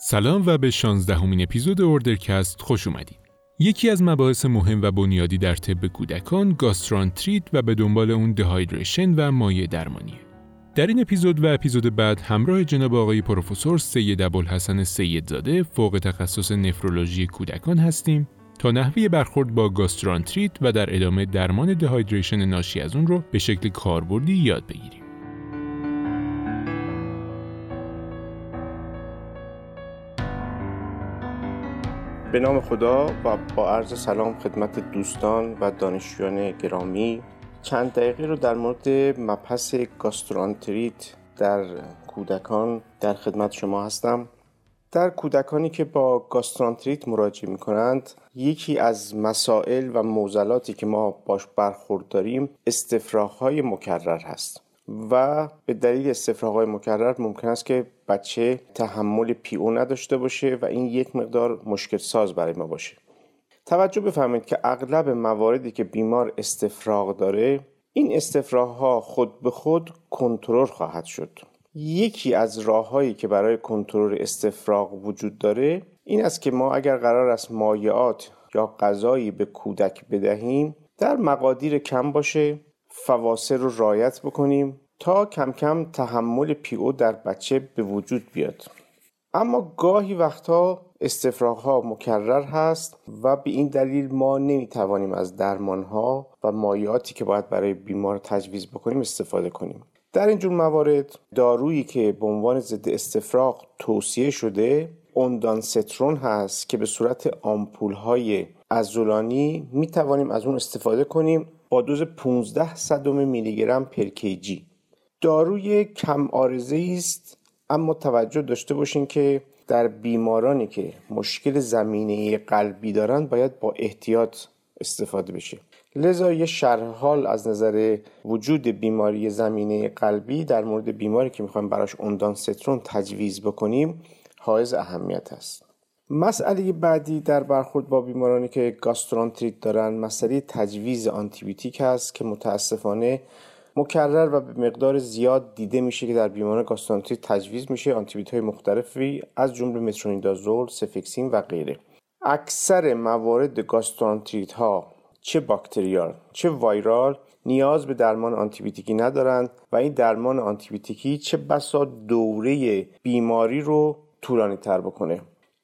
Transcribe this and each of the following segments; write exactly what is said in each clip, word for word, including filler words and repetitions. سلام و به شانزدهمین اپیزود اوردرکست خوش اومدید. یکی از مباحث مهم و بنیادی در طب کودکان گاسترانتریت و به دنبال اون دهایدریشن و مایع درمانیه. در این اپیزود و اپیزود بعد همراه جناب آقای پروفسور سید ابوالحسن سیدزاده فوق تخصص نفرولوژی کودکان هستیم تا نحوه برخورد با گاسترانتریت و در ادامه درمان دهایدریشن ناشی از اون رو به شکل کاربردی یاد بگیریم. به نام خدا و با عرض سلام خدمت دوستان و دانشجویان گرامی، چند دقیقه رو در مورد مبحث گاسترانتریت در کودکان در خدمت شما هستم. در کودکانی که با گاسترانتریت مراجعه می‌کنند، یکی از مسائل و معضلاتی که ما باش برخورد داریم استفراغ‌های مکرر هست و به دلیل استفراغ‌های مکرر ممکن است که بچه تحمل پی او نداشته باشه و این یک مقدار مشکل ساز برای ما باشه. توجه بفرمایید که اغلب مواردی که بیمار استفراغ داره، این استفراغ‌ها خود به خود کنترل خواهد شد. یکی از راه‌هایی که برای کنترل استفراغ وجود داره این است که ما اگر قرار است مایعات یا غذایی به کودک بدهیم، در مقادیر کم باشه، فواصل رو رعایت بکنیم تا کم کم تحمل پی او در بچه به وجود بیاد. اما گاهی وقتا استفراغ‌ها مکرر هست و به این دلیل ما نمیتوانیم از درمان‌ها و مایعاتی که باید برای بیمار تجویز بکنیم استفاده کنیم. در اینجور موارد دارویی که به عنوان ضد استفراغ توصیه شده اندانسترون هست که به صورت آمپول‌های عضلانی میتوانیم از اون استفاده کنیم با دوز پانزده صدم میلی گرم پر کیجی. داروی کم عارضه‌ای است، اما توجه داشته باشین که در بیمارانی که مشکل زمینه قلبی دارند باید با احتیاط استفاده بشه. لذا یه شرح حال از نظر وجود بیماری زمینه قلبی در مورد بیماری که میخوایم براش اندانسترون تجویز بکنیم حائز اهمیت است. مسئله بعدی در برخورد با بیمارانی که گاسترانتریت دارن مسئله تجویز آنتیبیوتیک هست که متاسفانه مکرر و به مقدار زیاد دیده میشه که در بیماران گاسترانتریت تجویز میشه آنتیبیوتیک های مختلفی از جمله مترونیدازول، سفکسین و غیره. اکثر موارد گاسترانتریت ها چه باکتریال چه وایرال نیاز به درمان آنتیبیوتیکی ندارند و این درمان آنتیبیوتیکی چه بسا دوره بیماری رو طولانی تر بکنه.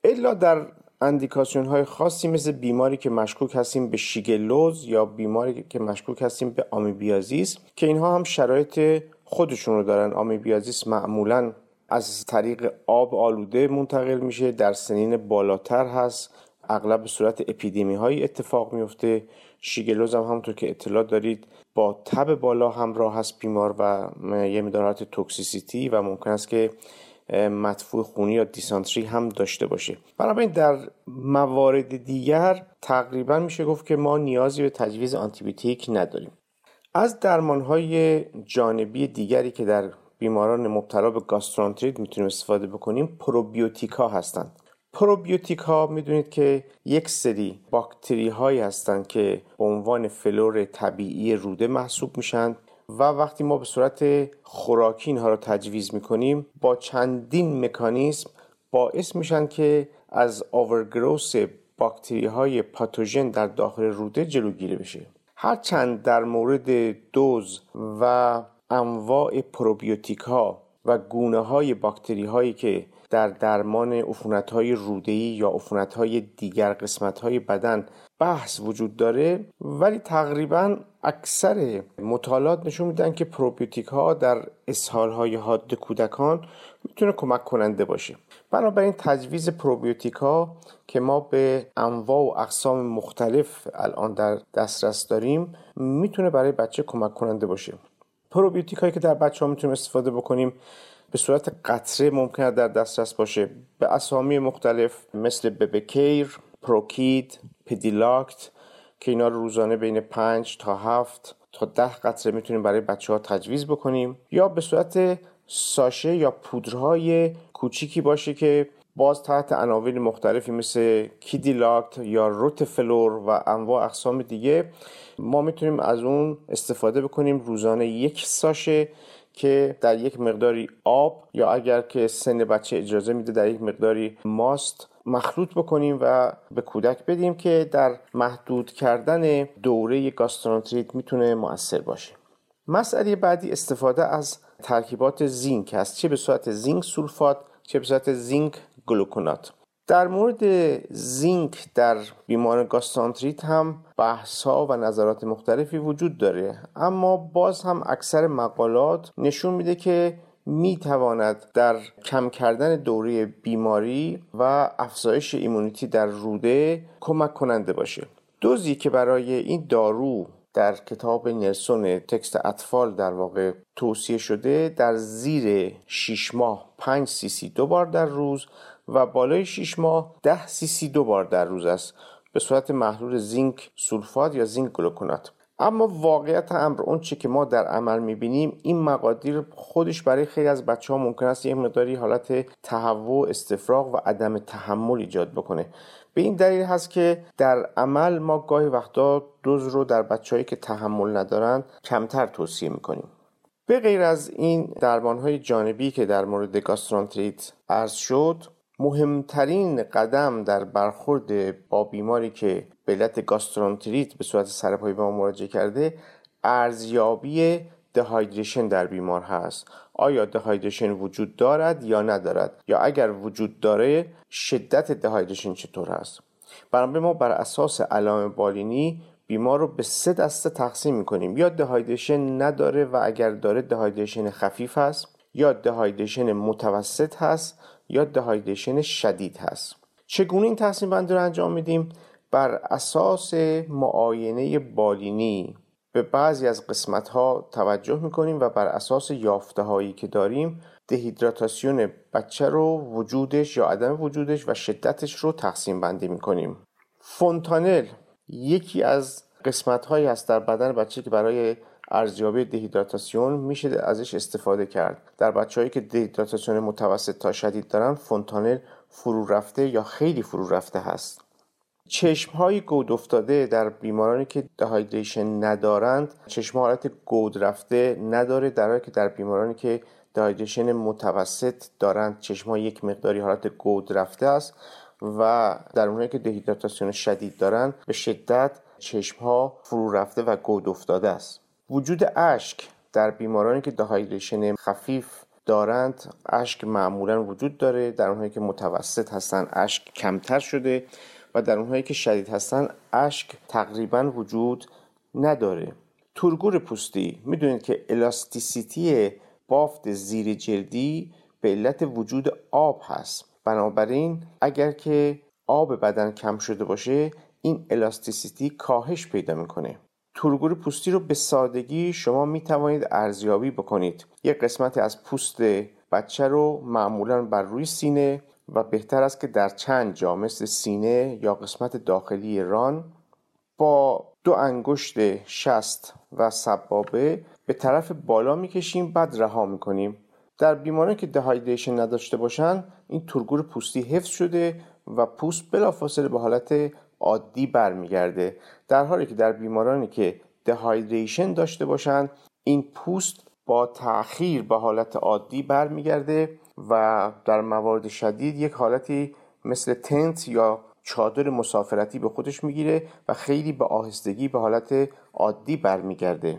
الا در اندیکاسیون های خاصی مثل بیماری که مشکوک هستیم به شیگلوز یا بیماری که مشکوک هستیم به آمیبیازیس که اینها هم شرایط خودشون رو دارن. آمیبیازیس معمولاً از طریق آب آلوده منتقل میشه، در سنین بالاتر هست، اغلب به صورت اپیدمی های اتفاق میفته. شیگلوز هم همونطور که اطلاع دارید با تب بالا همراه هست بیمار و یه مقدار حالت توکسیسیتی و ممکن است که مدفوع خونی یا دیسانتری هم داشته باشه. بنابراین در موارد دیگر تقریبا میشه گفت که ما نیازی به تجویز آنتیبیوتیک نداریم. از درمانهای جانبی دیگری که در بیماران مبتلا به گاسترانتریت میتونیم استفاده بکنیم پروبیوتیکها هستند. پروبیوتیکها میدونید که یک سری باکتری هایی هستند که به عنوان فلور طبیعی روده محسوب میشن و وقتی ما به صورت خوراکی اینها رو تجویز میکنیم با چندین مکانیزم باعث میشن که از آورگروس باکتری های پاتوژن در داخل روده جلوگیری بشه. هرچند در مورد دوز و انواع پروبیوتیکها و گونه های باکتری هایی که در درمان عفونت های روده‌ای یا عفونت های دیگر قسمت های بدن بحث وجود داره، ولی تقریباً اکثر مطالعات نشون میدن که پروبیوتیک ها در اسهال های حاد کودکان میتونه کمک کننده باشه. بنابراین تجویز پروبیوتیک ها که ما به انواع و اقسام مختلف الان در دسترس داریم میتونه برای بچه کمک کننده باشه. پروبیوتیک هایی که در بچه ها میتونیم استفاده بکنیم به صورت قطره ممکنه در دسترس باشه به اسامی مختلف مثل ببکیر، پروکید، پیدیلاکت که اینا رو روزانه بین پنج تا هفت تا ده قطره میتونیم برای بچه ها تجویز بکنیم یا به صورت ساشه یا پودرهای کوچیکی باشه که باز تحت عناوین مختلفی مثل کیدیلاکت یا روت فلور و انواع اقسام دیگه ما میتونیم از اون استفاده بکنیم. روزانه یک ساشه که در یک مقداری آب یا اگر که سن بچه اجازه میده در یک مقداری ماست مخلوط بکنیم و به کودک بدیم که در محدود کردن دوره گاسترونتریت میتونه مؤثر باشه. مسئله بعدی استفاده از ترکیبات زینک است، چه به صورت زینک سولفات چه به صورت زینک گلوکونات. در مورد زینک در بیماران گاسترونتریت هم بحث‌ها و نظرات مختلفی وجود داره، اما باز هم اکثر مقالات نشون میده که میتواند در کم کردن دوره بیماری و افزایش ایمونیتی در روده کمک کننده باشه. دوزی که برای این دارو در کتاب نلسون تکست اطفال در واقع توصیه شده در زیر شش ماه پنج سی سی دو بار در روز و بالای شش ماه ده سی سی دو بار در روز است به صورت محلول زینک سولفات یا زینک گلوکونات. اما واقعیت امر اون چه که ما در عمل میبینیم این مقادیر خودش برای خیلی از بچه‌ها ممکن است یک مقداری حالت تهوع، استفراغ و عدم تحمل ایجاد بکنه. به این دلیل هست که در عمل ما گاهی وقتا دوز رو در بچه‌هایی که تحمل ندارن کمتر توصیه میکنیم. به غیر از این درمان‌های جانبی که در مورد گاسترونتریت عرض شد، مهمترین قدم در برخورد با بیماری که به علت گاسترونتریت به صورت سرپایی به ما مراجعه کرده ارزیابی دهایدریشن در بیمار هست. آیا دهایدریشن وجود دارد یا ندارد، یا اگر وجود داره شدت دهایدریشن چطور هست. بنابراین ما بر اساس علائم بالینی بیمار رو به سه دسته تقسیم میکنیم، یا دهایدریشن نداره و اگر داره دهایدریشن خفیف هست، یا دهایدریشن متوسط هست، یا دهایدریشن شدید هست. چگونه این تقسیم بندی رو انجام میدیم؟ بر اساس معاینه بالینی به بعضی از قسمت‌ها توجه می‌کنیم و بر اساس یافته‌هایی که داریم دهیدراتاسیون بچه رو، وجودش یا عدم وجودش و شدتش رو تقسیم بندی می‌کنیم. فونتانل یکی از قسمت‌هایی است در بدن بچه که برای ارزیابی دهیدراتاسیون میشه ازش استفاده کرد. در بچه‌هایی که دهیدراتاسیون متوسط تا شدید دارن فونتانل فرو رفته یا خیلی فرو رفته هست. چشم‌های گود افتاده در بیمارانی که دهایدریشن ندارند، چشم حالت گود رفته نداره، در حالی که در بیمارانی که دهایدریشن متوسط دارند چشم‌ها یک مقداری حالت گود رفته است و در اونایی که دهیدراتاسیون شدید دارند به شدت چشم‌ها فرو رفته و گود افتاده است. وجود اشک در بیمارانی که دهایدریشن خفیف دارند، اشک معمولاً وجود داره، در اونایی که متوسط هستند اشک کمتر شده و در اونهایی که شدید هستن اشک تقریبا وجود نداره. ترگور پوستی، میدونید که الاستیسیتی بافت زیر جلدی به علت وجود آب هست، بنابراین اگر که آب بدن کم شده باشه این الاستیسیتی کاهش پیدا میکنه. ترگور پوستی رو به سادگی شما میتوانید ارزیابی بکنید. یک قسمت از پوست بچه رو معمولا بر روی سینه و بهتر است که در چند جا مثل سینه یا قسمت داخلی ران با دو انگشت شست و سبابه به طرف بالا میکشیم بعد رها میکنیم. در بیمارانی که دهایدریشن نداشته باشن این ترگور پوستی حفظ شده و پوست بلافاصله به حالت عادی برمیگرده، در حالی که در بیمارانی که دهایدریشن داشته باشن این پوست با تأخیر به حالت عادی برمیگرده و در موارد شدید یک حالتی مثل تنت یا چادر مسافرتی به خودش میگیره و خیلی به آهستگی به حالت عادی برمیگرده.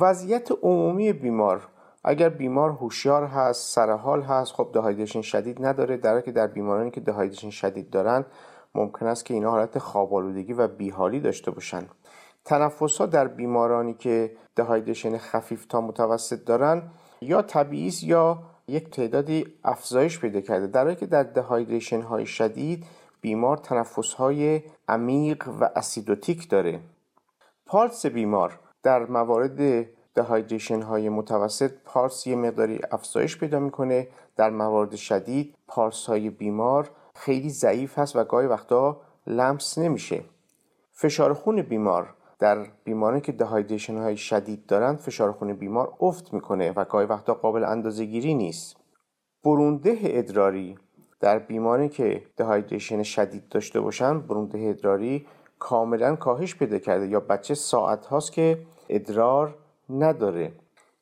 وضعیت عمومی بیمار، اگر بیمار هوشیار هست، سر حال هست، خب دهایدریشن شدید نداره، در حالی که در بیمارانی که دهایدریشن شدید دارن ممکن است که اینا حالت خواب‌آلودگی و بیحالی داشته باشن. تنفس‌ها در بیمارانی که دهایدریشن خفیف تا متوسط دارن یا طبیعی یا یک تعدادی افزایش پیدا کرده، در حالی که در دهایدریشن های شدید بیمار تنفس های عمیق و اسیدوتیک داره. پالس بیمار در موارد دهایدریشن های متوسط پالس یه مقداری افزایش پیدا میکنه، در موارد شدید پالس های بیمار خیلی ضعیف هست و گاهی وقتا لمس نمیشه. فشار خون بیمار در بیمارانی که دهایدریشن های شدید دارند فشار خون بیمار افت میکنه و گاهی وقتا قابل اندازه‌گیری نیست. برونده ادراری در بیمارانی که دهایدریشن شدید داشته باشن برونده ادراری کاملا کاهش پیدا کرده یا بچه ساعت هاست که ادرار نداره.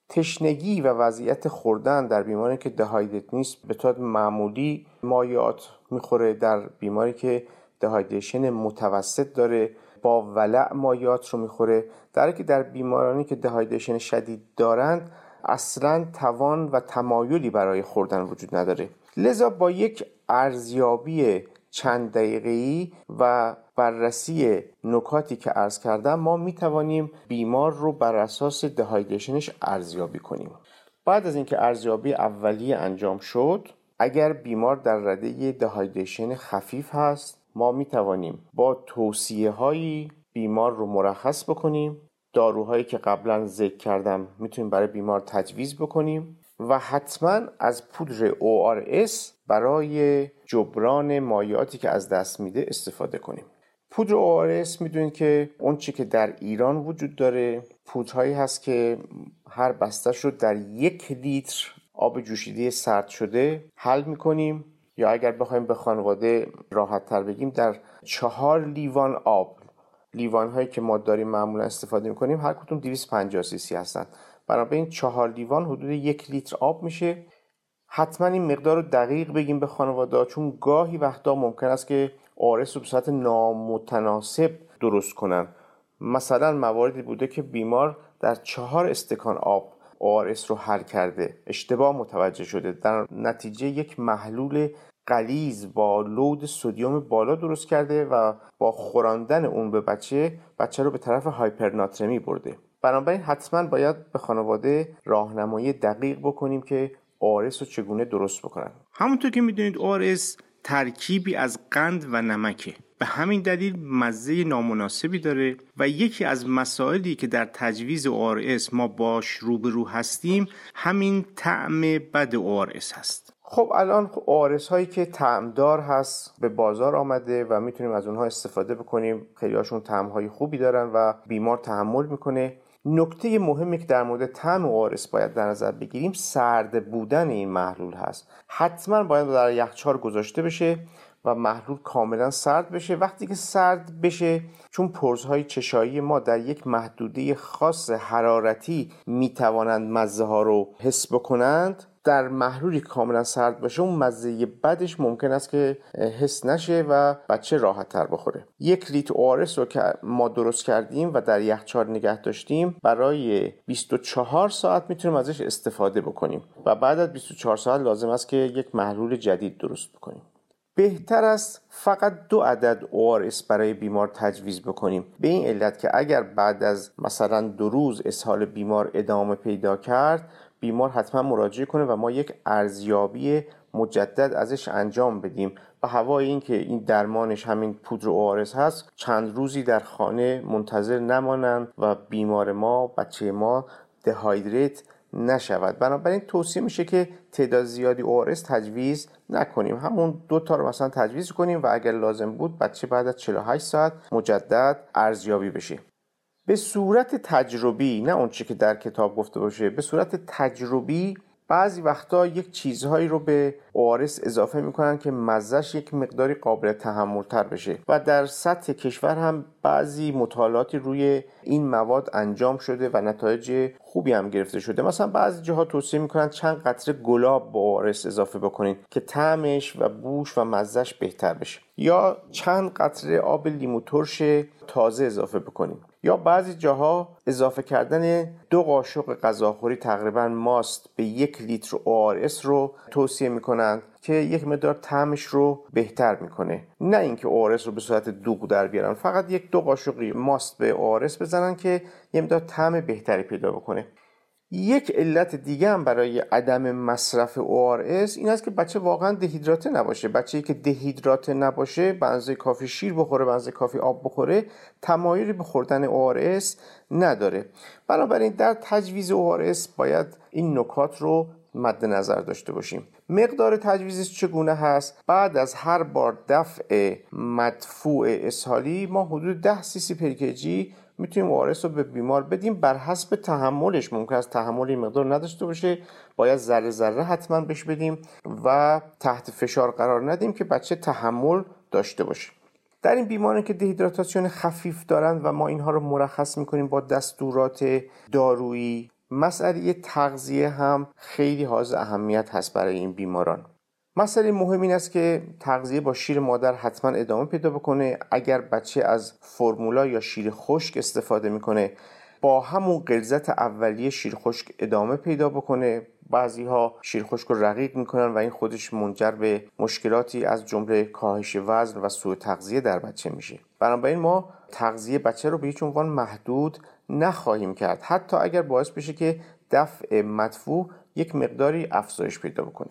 تشنگی و وضعیت خوردن در بیماری که دهایدریت نیست به طور معمولی مایعات میخوره، در بیماری که دهایدریشن متوسط داره با ولع مایعات رو میخوره، در حالی که در بیمارانی که دهایدریشن شدید دارند اصلاً توان و تمایلی برای خوردن وجود نداره. لذا با یک ارزیابی چند دقیقه‌ای و بررسی نکاتی که عرض کردم ما میتوانیم بیمار رو بر اساس دهایدریشنش ارزیابی کنیم. بعد از اینکه ارزیابی اولیه انجام شد، اگر بیمار در رده دهایدریشن خفیف هست ما میتوانیم با توصیه هایی بیمار رو مرخص بکنیم، داروهایی که قبلا ذکر کردم میتونیم برای بیمار تجویز بکنیم و حتما از پودر او آر اس برای جبران مایعاتی که از دست میده استفاده کنیم. پودر او آر اس میدونید که اون چی که در ایران وجود داره پودرهایی هست که هر بستش رو در یک لیتر آب جوشیده سرد شده حل میکنیم، یا اگر بخوایم به خانواده راحت تر بگیم در چهار لیوان آب، لیوان هایی که ما داریم معمولا استفاده میکنیم هر کدوم دویست و پنجاه سی سی هستن، بنابراین چهار لیوان حدود یک لیتر آب میشه. حتما این مقدار رو دقیق بگیم به خانواده، چون گاهی وقتا ممکن است که او آر اس رو به صورت نامتناسب درست کنن. مثلا مواردی بوده که بیمار در چهار استکان آب او آر اس رو حل کرده، اشتباه متوجه شده، در نتیجه یک محلول غلیظ با لود سدیم بالا درست کرده و با خوراندن اون به بچه بچه رو به طرف هایپرناترمی برده. بنابراین حتما باید به خانواده راهنمایی دقیق بکنیم که او آر اس رو چگونه درست بکنن. همونطور که میدونید او آر اس ترکیبی از قند و نمکه، به همین دلیل مزه نامناسبی داره و یکی از مسائلی که در تجویز او آر اس ما باش روبرو هستیم همین طعم بد او آر اس هست. خب الان او آر اس هایی که طعمدار هست به بازار آمده و میتونیم از اونها استفاده بکنیم، خیلی هاشون طعم های خوبی دارن و بیمار تحمل میکنه. نکته مهمی که در مورد طعم او آر اس باید در نظر بگیریم سرد بودن این محلول هست. حتما باید در یخچال گذاشته بشه و محلول کاملا سرد بشه. وقتی که سرد بشه، چون پرزهای چشایی ما در یک محدوده خاص حرارتی میتوانند مزه ها رو حس بکنند، در محلولی کاملا سرد باشه اون مزه بدش ممکن است که حس نشه و بچه راحت تر بخوره. یک لیتر او آر اس رو که ما درست کردیم و در یخچال نگه داشتیم برای بیست و چهار ساعت میتونیم ازش استفاده بکنیم و بعد از بیست و چهار ساعت لازم است که یک محلول جدید درست بکنیم. بهتر است فقط دو عدد او آر اس برای بیمار تجویز بکنیم، به این علت که اگر بعد از مثلا دو روز اسهال بیمار ادامه پیدا کرد بیمار حتما مراجعه کنه و ما یک ارزیابی مجدد ازش انجام بدیم و هوای این که این درمانش همین پودر او آر اس هست چند روزی در خانه منتظر نمانند و بیمار ما بچه ما دهایدریت نشود. بنابراین توصیه میشه که تعداد زیادی او آر اس تجویز نکنیم، همون دو تا رو مثلا تجویز کنیم و اگر لازم بود بچه بعد از چهل و هشت ساعت مجدد ارزیابی بشه. به صورت تجربی، نه اون چی که در کتاب گفته باشه، به صورت تجربی بعضی وقتا یک چیزهایی رو به او آر اس اضافه میکنن که مزهش یک مقداری قابل تحمل تر بشه و در سطح کشور هم بعضی مطالعاتی روی این مواد انجام شده و نتایج خوبی هم گرفته شده. مثلا بعضی جاها توصیه میکنن چند قطره گلاب به او آر اس اضافه بکنین که طعمش و بوش و مزهش بهتر بشه، یا چند قطره آب لیمو ترش تازه اضافه بکنیم، یا بعضی جاها اضافه کردن دو قاشق غذاخوری تقریبا ماست به یک لیتر او آر اس رو توصیه میکنند که یک مقدار طعمش رو بهتر میکنه. نه اینکه او آر اس رو به صورت دوغ در بیارن، فقط یک دو قاشق ماست به او آر اس بزنن که یک مقدار طعم بهتری پیدا بکنه. یک علت دیگه هم برای عدم مصرف او آر اس این است که بچه واقعا دهیدراته نباشه. بچه‌ای که دهیدراته نباشه، به اندازه کافی شیر بخوره، به اندازه کافی آب بخوره، تمایلی به خوردن او آر اس نداره. بنابراین در تجویز او آر اس باید این نکات رو مد نظر داشته باشیم. مقدار تجویزش چگونه هست؟ بعد از هر بار دفع مدفوع اسهالی ما حدود ده سی سی پر کیجی میتونیم او آر اس رو به بیمار بدیم بر حسب تحملش. ممکن است تحمل این مقدار نداشته باشه، باید ذره ذره حتما بهش بدیم و تحت فشار قرار ندیم که بچه تحمل داشته باشه. در این بیماران که دهیدراتاسیون خفیف دارند و ما اینها رو مرخص میکنیم با دستورات دارویی، مسئله تغذیه هم خیلی حائز اهمیت هست برای این بیماران. مسئله مهم این است که تغذیه با شیر مادر حتما ادامه پیدا بکنه. اگر بچه از فرمولا یا شیر خشک استفاده میکنه با همون غلظت اولیه شیر خشک ادامه پیدا بکنه. بعضی ها شیر خشک رو رقیق میکنن و این خودش منجر به مشکلاتی از جمله کاهش وزن و سوء تغذیه در بچه میشه. بنابراین ما تغذیه بچه رو به هیچ عنوان محدود نخواهیم کرد، حتی اگر باعث بشه که دفع مدفوع یک مقداری افزایش پیدا بکنه.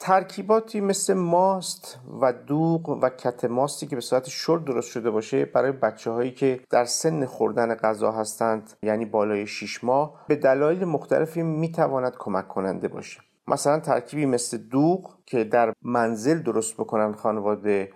ترکیباتی مثل ماست و دوغ و کت ماستی که به صورت شرب درست شده باشه برای بچه‌هایی که در سن خوردن غذا هستند، یعنی بالای شش ماه، به دلایل مختلفی میتواند کمک کننده باشه. مثلا ترکیبی مثل دوغ که در منزل درست بکنن، خانواده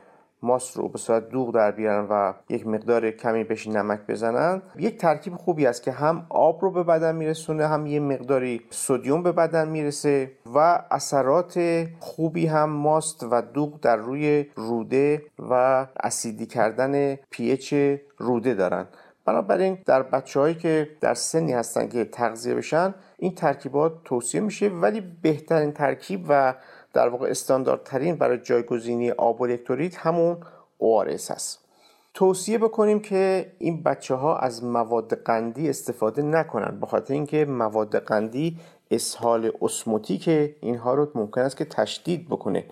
ماست رو به صورت دوغ در بیارن و یک مقدار کمی بهش نمک بزنن، یک ترکیب خوبی است که هم آب رو به بدن میرسونه، هم یه مقداری سدیم به بدن میرسه و اثرات خوبی هم ماست و دوغ در روی روده و اسیدی کردن پی‌اچ روده دارن. بنابراین در بچه‌هایی که در سنی هستن که تغذیه بشن این ترکیبات توصیه میشه، ولی بهترین ترکیب و در واقع استانداردترین برای جایگزینی آب و الکترولیت همون او آر اس هست. توصیه بکنیم که این بچه ها از مواد قندی استفاده نکنن، به خاطر اینکه مواد قندی اسهال اسموتیک اینها رو ممکن است که تشدید بکنه.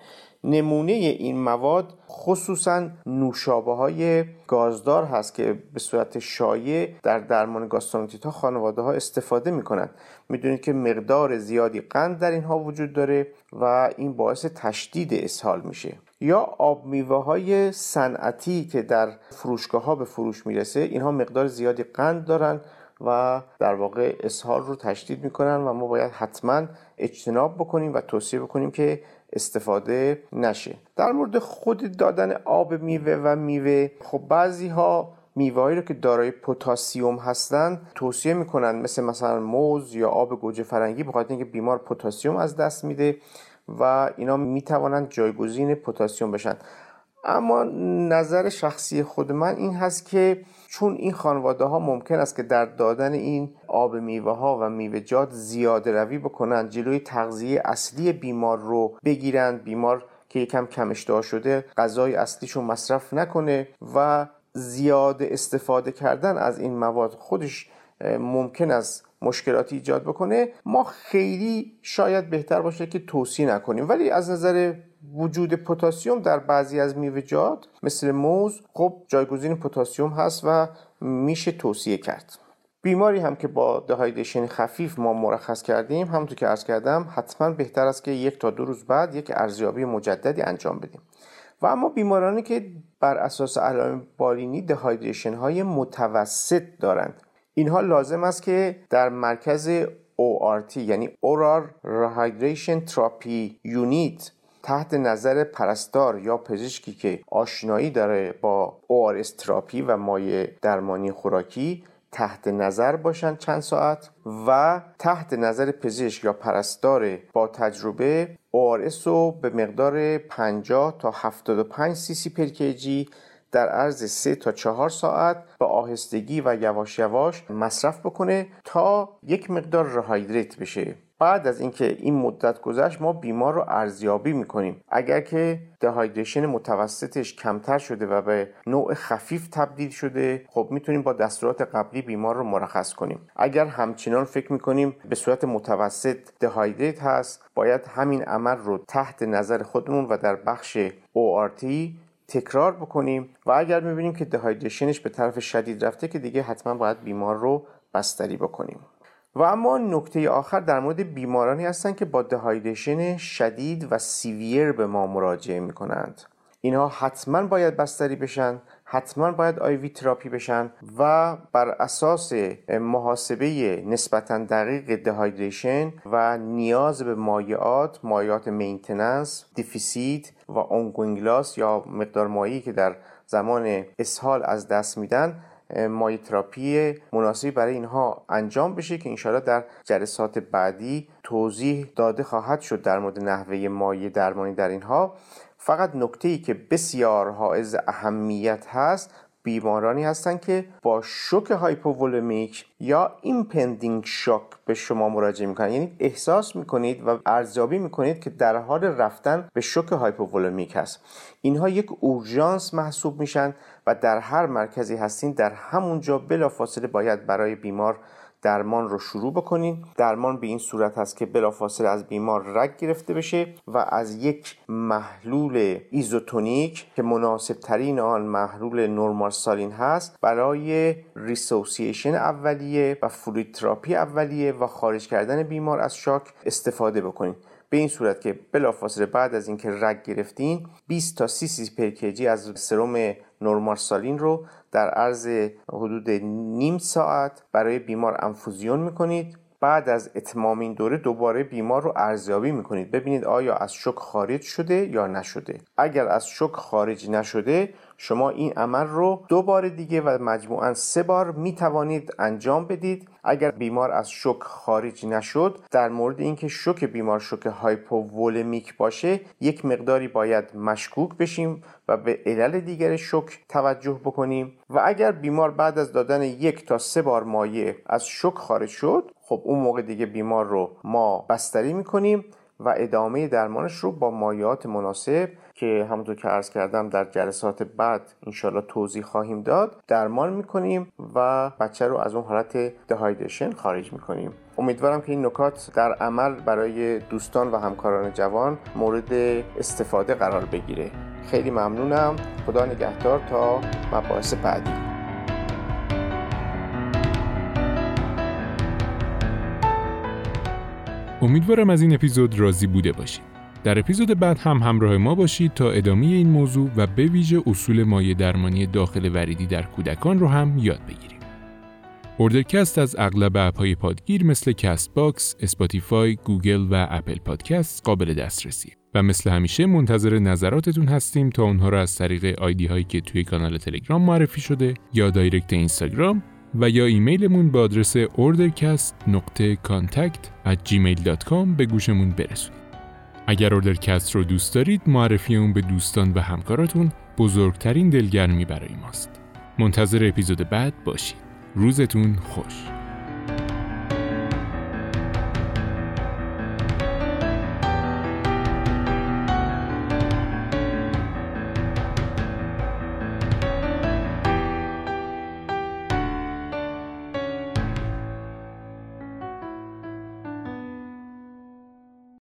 نمونه این مواد خصوصا نوشابه های گازدار هست که به صورت شایع در درمان گاسترونوماتیت ها خانواده ها استفاده می کنند. می دونید که مقدار زیادی قند در اینها وجود داره و این باعث تشدید اسهال میشه. یا آب میوه های صنعتی که در فروشگاه ها به فروش میرسه، اینها مقدار زیادی قند دارن و در واقع اسهال رو تشدید میکنن و ما باید حتما اجتناب بکنیم و توصیه بکنیم که استفاده نشه. در مورد خود دادن آب میوه و میوه، خب بعضی ها میوه‌هایی رو که دارای پتاسیم هستن توصیه میکنن، مثل مثلا موز یا آب گوجه فرنگی، بخاطر اینکه بیمار پتاسیم از دست میده و اینا میتوانند جایگزین پتاسیم بشن. اما نظر شخصی خود من این هست که چون این خانواده ها ممکن است که در دادن این آب میوه ها و میوه‌جات زیاده روی بکنن، جلوی تغذیه اصلی بیمار رو بگیرن، بیمار که یکم کم اشتها شده غذای اصلیشو مصرف نکنه و زیاد استفاده کردن از این مواد خودش ممکن است مشکلاتی ایجاد بکنه، ما خیلی شاید بهتر باشه که توصیه نکنیم. ولی از نظر وجود پتاسیم در بعضی از میوه‌جات مثل موز، خب جایگزین پتاسیم هست و میشه توصیه کرد. بیماری هم که با دهایدریشن خفیف ما مرخص کردیم، همونطور که عرض کردم حتما بهتر است که یک تا دو روز بعد یک ارزیابی مجددی انجام بدیم. و اما بیمارانی که بر اساس علائم بالینی دهایدریشن های متوسط دارند، اینها لازم است که در مرکز او آر تی یعنی Oral Rehydration Therapy Unit تحت نظر پرستار یا پزشکی که آشنایی داره با او آر اس تراپی و مایع درمانی خوراکی تحت نظر باشن چند ساعت و تحت نظر پزشک یا پرستار با تجربه او آر اس رو به مقدار پنجاه تا هفتاد و پنج سی سی پر کیجی در عرض سه تا چهار ساعت با آهستگی و یواش یواش مصرف بکنه تا یک مقدار رهایدریت بشه. بعد از اینکه این مدت گذشت ما بیمار رو ارزیابی میکنیم. اگر که دهایدریشن متوسطش کمتر شده و به نوع خفیف تبدیل شده، خب میتونیم با دستورات قبلی بیمار رو مرخص کنیم. اگر همچنان فکر میکنیم به صورت متوسط دهایدریت هست، باید همین عمل رو تحت نظر خودمون و در بخش او آر تی تکرار بکنیم و اگر میبینیم که دهایدریشنش به طرف شدید رفته که دیگه حتما باید بیمار رو بستری بکنیم. و اما نکته آخر در مورد بیمارانی هستند که با دهایدریشن شدید و سیویر به ما مراجعه می کنند. اینها حتما باید بستری بشن، حتما باید آی وی تراپی بشن و بر اساس محاسبه نسبتاً دقیق دهایدریشن و نیاز به مایعات، مایعات مینتیننس، دیفیسیت و اونگوینگ لاس یا مقدار مایعی که در زمان اسهال از دست میدن، مایع تراپی مناسبی برای اینها انجام بشه که انشاءالله در جلسات بعدی توضیح داده خواهد شد در مورد نحوه مایع درمانی در اینها. فقط نکته‌ای که بسیار حائز اهمیت هست بیمارانی هستن که با شوک هایپوولمیک یا ایمپندینگ شوک به شما مراجعه میکنن، یعنی احساس میکنید و ارزیابی میکنید که در حال رفتن به شوک هایپوولمیک هست. اینها یک اورژانس محسوب میشن و در هر مرکزی هستین در همونجا بلافاصله باید برای بیمار درمان رو شروع بکنین. درمان به این صورت هست که بلافاصله از بیمار رگ گرفته بشه و از یک محلول ایزوتونیک که مناسب ترین آن محلول نورمال سالین هست برای ریسوسییشن اولیه و فلوید تراپی اولیه و خارج کردن بیمار از شاک استفاده بکنین. به این صورت که بلافاصله بعد از اینکه رگ گرفتین بیست تا سی سی پر کیجی از سرم نورمال سالین رو در عرض حدود نیم ساعت برای بیمار انفوزیون میکنید. بعد از اتمام این دوره دوباره بیمار رو ارزیابی میکنید، ببینید آیا از شوک خارج شده یا نشده. اگر از شوک خارج نشده شما این عمل رو دو بار دیگه و مجموعاً سه بار میتوانید انجام بدید. اگر بیمار از شوک خارج نشد، در مورد اینکه شوک بیمار شوک هایپوولمیک باشه یک مقداری باید مشکوک بشیم و به علل دیگر شوک توجه بکنیم و اگر بیمار بعد از دادن یک تا سه بار مایع از شوک خارج شد، خب اون موقع دیگه بیمار رو ما بستری میکنیم و ادامه درمانش رو با مایعات مناسب که همونطور که عرض کردم در جلسات بعد انشالله توضیح خواهیم داد درمان میکنیم و بچه رو از اون حالت دهایدریشن خارج میکنیم. امیدوارم که این نکات در عمل برای دوستان و همکاران جوان مورد استفاده قرار بگیره. خیلی ممنونم، خدا نگهدار تا مباحث بعدی. امیدوارم از این اپیزود راضی بوده باشید. در اپیزود بعد هم همراه ما باشید تا ادامه این موضوع و به ویژه اصول مایع درمانی داخل وریدی در کودکان رو هم یاد بگیریم. اوردرکست از اغلب اپ‌های پادگیر مثل کست باکس، اسپاتیفای، گوگل و اپل پادکست قابل دسترسیه و مثل همیشه منتظر نظراتتون هستیم تا اونها رو از طریق آیدی هایی که توی کانال تلگرام معرفی شده یا دایرکت اینستاگرام و یا ایمیلمون با آدرس ordercast dot contact at gmail dot com به گوشمون برسونید. اگر اوردرکست رو دوست دارید، معرفی اون به دوستان و همکاراتون بزرگترین دلگرمی برای ماست. منتظر اپیزود بعد باشید. روزتون خوش.